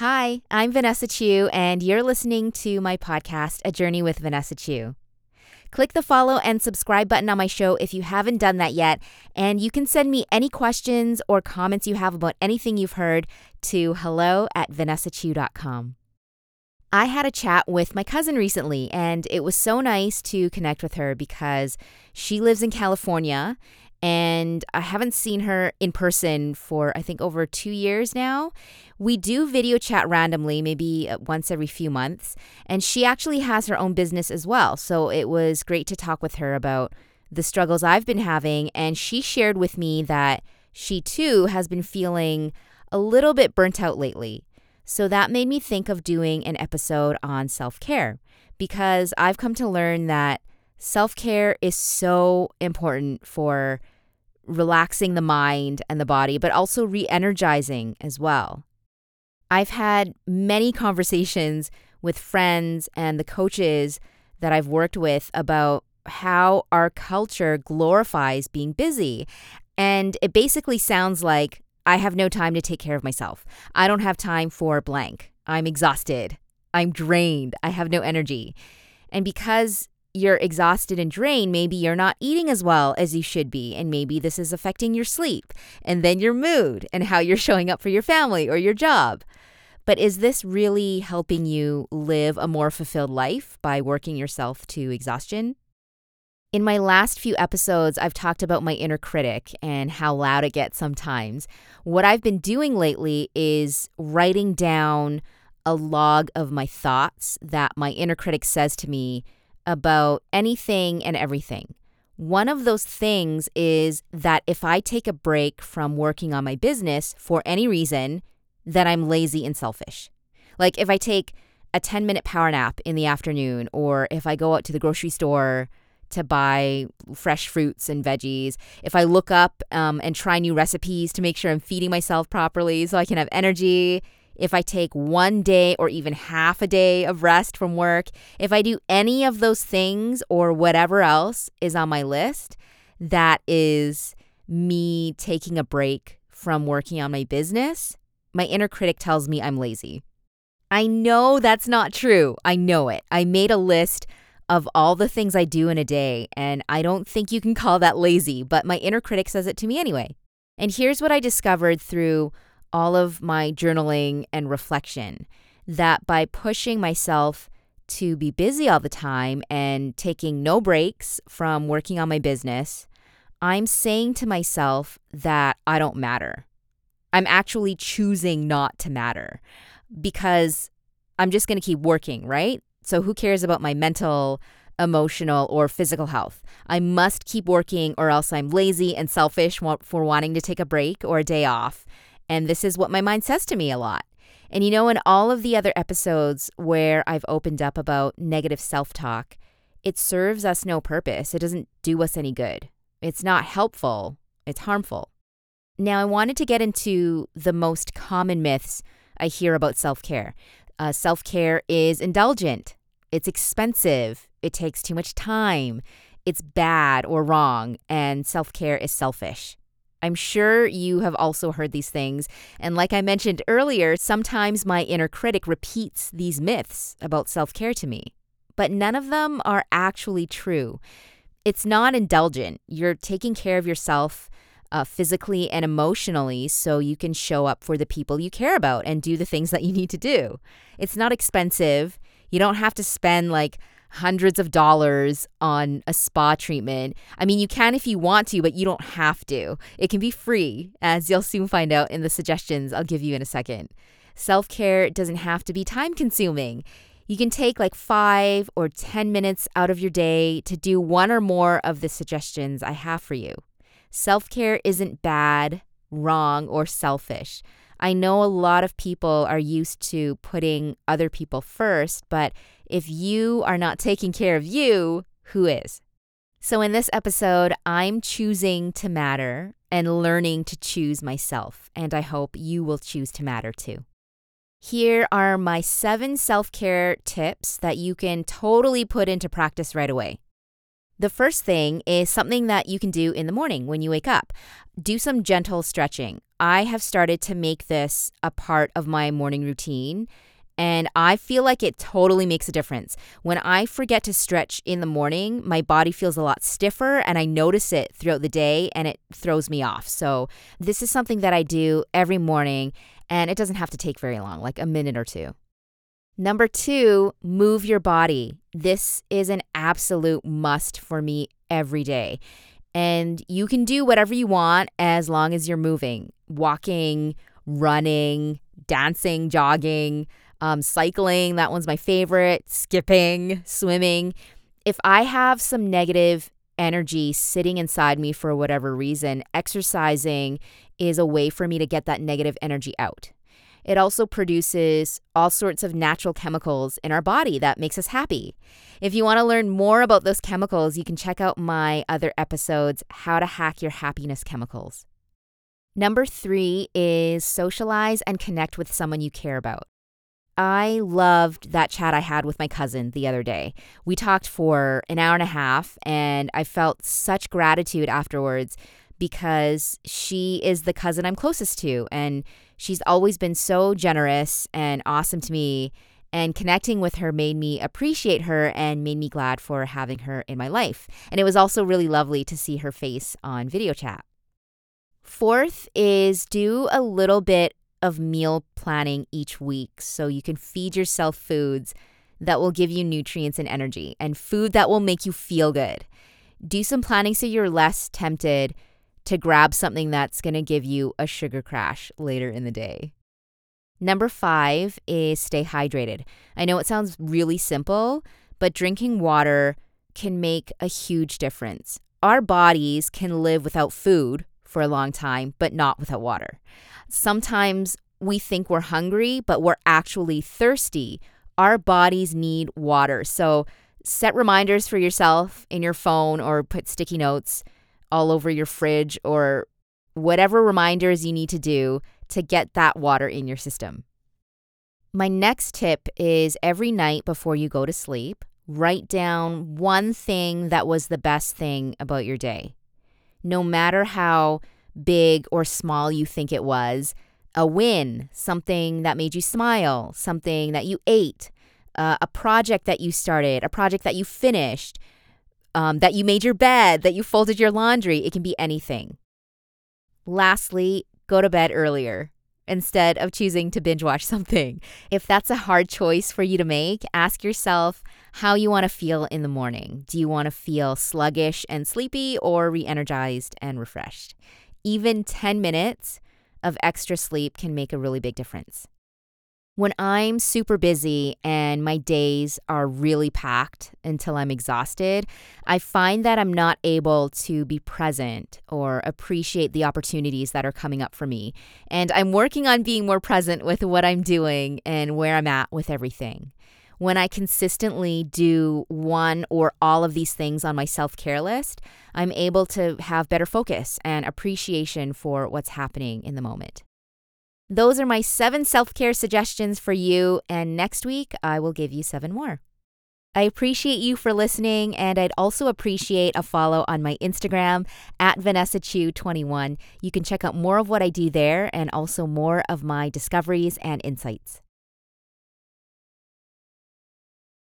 Hi, I'm Vanessa Chu, and you're listening to my podcast, A Journey with Vanessa Chu. Click the follow and subscribe button on my show if you haven't done that yet, and you can send me any questions or comments you have about anything you've heard to hello@VanessaChu.com. I had a chat with my cousin recently, and it was so nice to connect with her because she lives in California, and I haven't seen her in person for, I think, over 2 years now. We do video chat randomly, maybe once every few months. And she actually has her own business as well. So it was great to talk with her about the struggles I've been having. And she shared with me that she, too, has been feeling a little bit burnt out lately. So that made me think of doing an episode on self-care, because I've come to learn that self-care is so important for relaxing the mind and the body, but also re-energizing as well. I've had many conversations with friends and the coaches that I've worked with about how our culture glorifies being busy. And it basically sounds like, I have no time to take care of myself. I don't have time for blank. I'm exhausted. I'm drained. I have no energy. And because you're exhausted and drained, maybe you're not eating as well as you should be, and maybe this is affecting your sleep and then your mood and how you're showing up for your family or your job. But is this really helping you live a more fulfilled life by working yourself to exhaustion? In my last few episodes, I've talked about my inner critic and how loud it gets sometimes. What I've been doing lately is writing down a log of my thoughts that my inner critic says to me about anything and everything. One of those things is that if I take a break from working on my business for any reason, then I'm lazy and selfish. Like if I take a 10-minute power nap in the afternoon, or if I go out to the grocery store to buy fresh fruits and veggies, if I look up and try new recipes to make sure I'm feeding myself properly so I can have energy, if I take one day or even half a day of rest from work, if I do any of those things or whatever else is on my list, that is me taking a break from working on my business, my inner critic tells me I'm lazy. I know that's not true. I know it. I made a list of all the things I do in a day, and I don't think you can call that lazy, but my inner critic says it to me anyway. And here's what I discovered through all of my journaling and reflection, that by pushing myself to be busy all the time and taking no breaks from working on my business, I'm saying to myself that I don't matter. I'm actually choosing not to matter because I'm just going to keep working, right? So who cares about my mental, emotional, or physical health? I must keep working or else I'm lazy and selfish for wanting to take a break or a day off. And this is what my mind says to me a lot. And you know, in all of the other episodes where I've opened up about negative self-talk, it serves us no purpose. It doesn't do us any good. It's not helpful. It's harmful. Now, I wanted to get into the most common myths I hear about self-care. Self-care is indulgent. It's expensive. It takes too much time. It's bad or wrong. And self-care is selfish. I'm sure you have also heard these things, and like I mentioned earlier, sometimes my inner critic repeats these myths about self-care to me, but none of them are actually true. It's not indulgent. You're taking care of yourself physically and emotionally so you can show up for the people you care about and do the things that you need to do. It's not expensive. You don't have to spend like hundreds of dollars on a spa treatment. I mean, you can if you want to, but you don't have to. It can be free, as you'll soon find out in the suggestions I'll give you in a second. Self-care doesn't have to be time-consuming. You can take like 5 or 10 minutes out of your day to do one or more of the suggestions I have for you. Self-care isn't bad, wrong, or selfish. I know a lot of people are used to putting other people first, but if you are not taking care of you, who is? So in this episode, I'm choosing to matter and learning to choose myself, and I hope you will choose to matter too. Here are my 7 self-care tips that you can totally put into practice right away. The first thing is something that you can do in the morning when you wake up. Do some gentle stretching. I have started to make this a part of my morning routine, and I feel like it totally makes a difference. When I forget to stretch in the morning, my body feels a lot stiffer, and I notice it throughout the day, and it throws me off. So this is something that I do every morning, and it doesn't have to take very long, like a minute or two. Number 2, move your body. This is an absolute must for me every day. And you can do whatever you want as long as you're moving, walking, running, dancing, jogging, cycling. That one's my favorite. Skipping, swimming. If I have some negative energy sitting inside me for whatever reason, exercising is a way for me to get that negative energy out. It also produces all sorts of natural chemicals in our body that makes us happy. If you want to learn more about those chemicals, you can check out my other episodes, How to Hack Your Happiness Chemicals. Number 3 is socialize and connect with someone you care about. I loved that chat I had with my cousin the other day. We talked for an hour and a half, and I felt such gratitude afterwards because she is the cousin I'm closest to, and she's always been so generous and awesome to me, and connecting with her made me appreciate her and made me glad for having her in my life. And it was also really lovely to see her face on video chat. 4th is do a little bit of meal planning each week so you can feed yourself foods that will give you nutrients and energy and food that will make you feel good. Do some planning so you're less tempted to grab something that's going to give you a sugar crash later in the day. Number 5 is stay hydrated. I know it sounds really simple, but drinking water can make a huge difference. Our bodies can live without food for a long time, but not without water. Sometimes we think we're hungry, but we're actually thirsty. Our bodies need water. So set reminders for yourself in your phone or put sticky notes all over your fridge or whatever reminders you need to do to get that water in your system. My next tip is every night before you go to sleep, write down one thing that was the best thing about your day. No matter how big or small you think it was, a win, something that made you smile, something that you ate, a project that you started, a project that you finished, that you made your bed, that you folded your laundry. It can be anything. Lastly, go to bed earlier instead of choosing to binge watch something. If that's a hard choice for you to make, ask yourself how you want to feel in the morning. Do you want to feel sluggish and sleepy or re-energized and refreshed? Even 10 minutes of extra sleep can make a really big difference. When I'm super busy and my days are really packed until I'm exhausted, I find that I'm not able to be present or appreciate the opportunities that are coming up for me. And I'm working on being more present with what I'm doing and where I'm at with everything. When I consistently do one or all of these things on my self-care list, I'm able to have better focus and appreciation for what's happening in the moment. Those are my 7 self-care suggestions for you, and next week I will give you 7 more. I appreciate you for listening, and I'd also appreciate a follow on my Instagram at VanessaChu21. You can check out more of what I do there and also more of my discoveries and insights.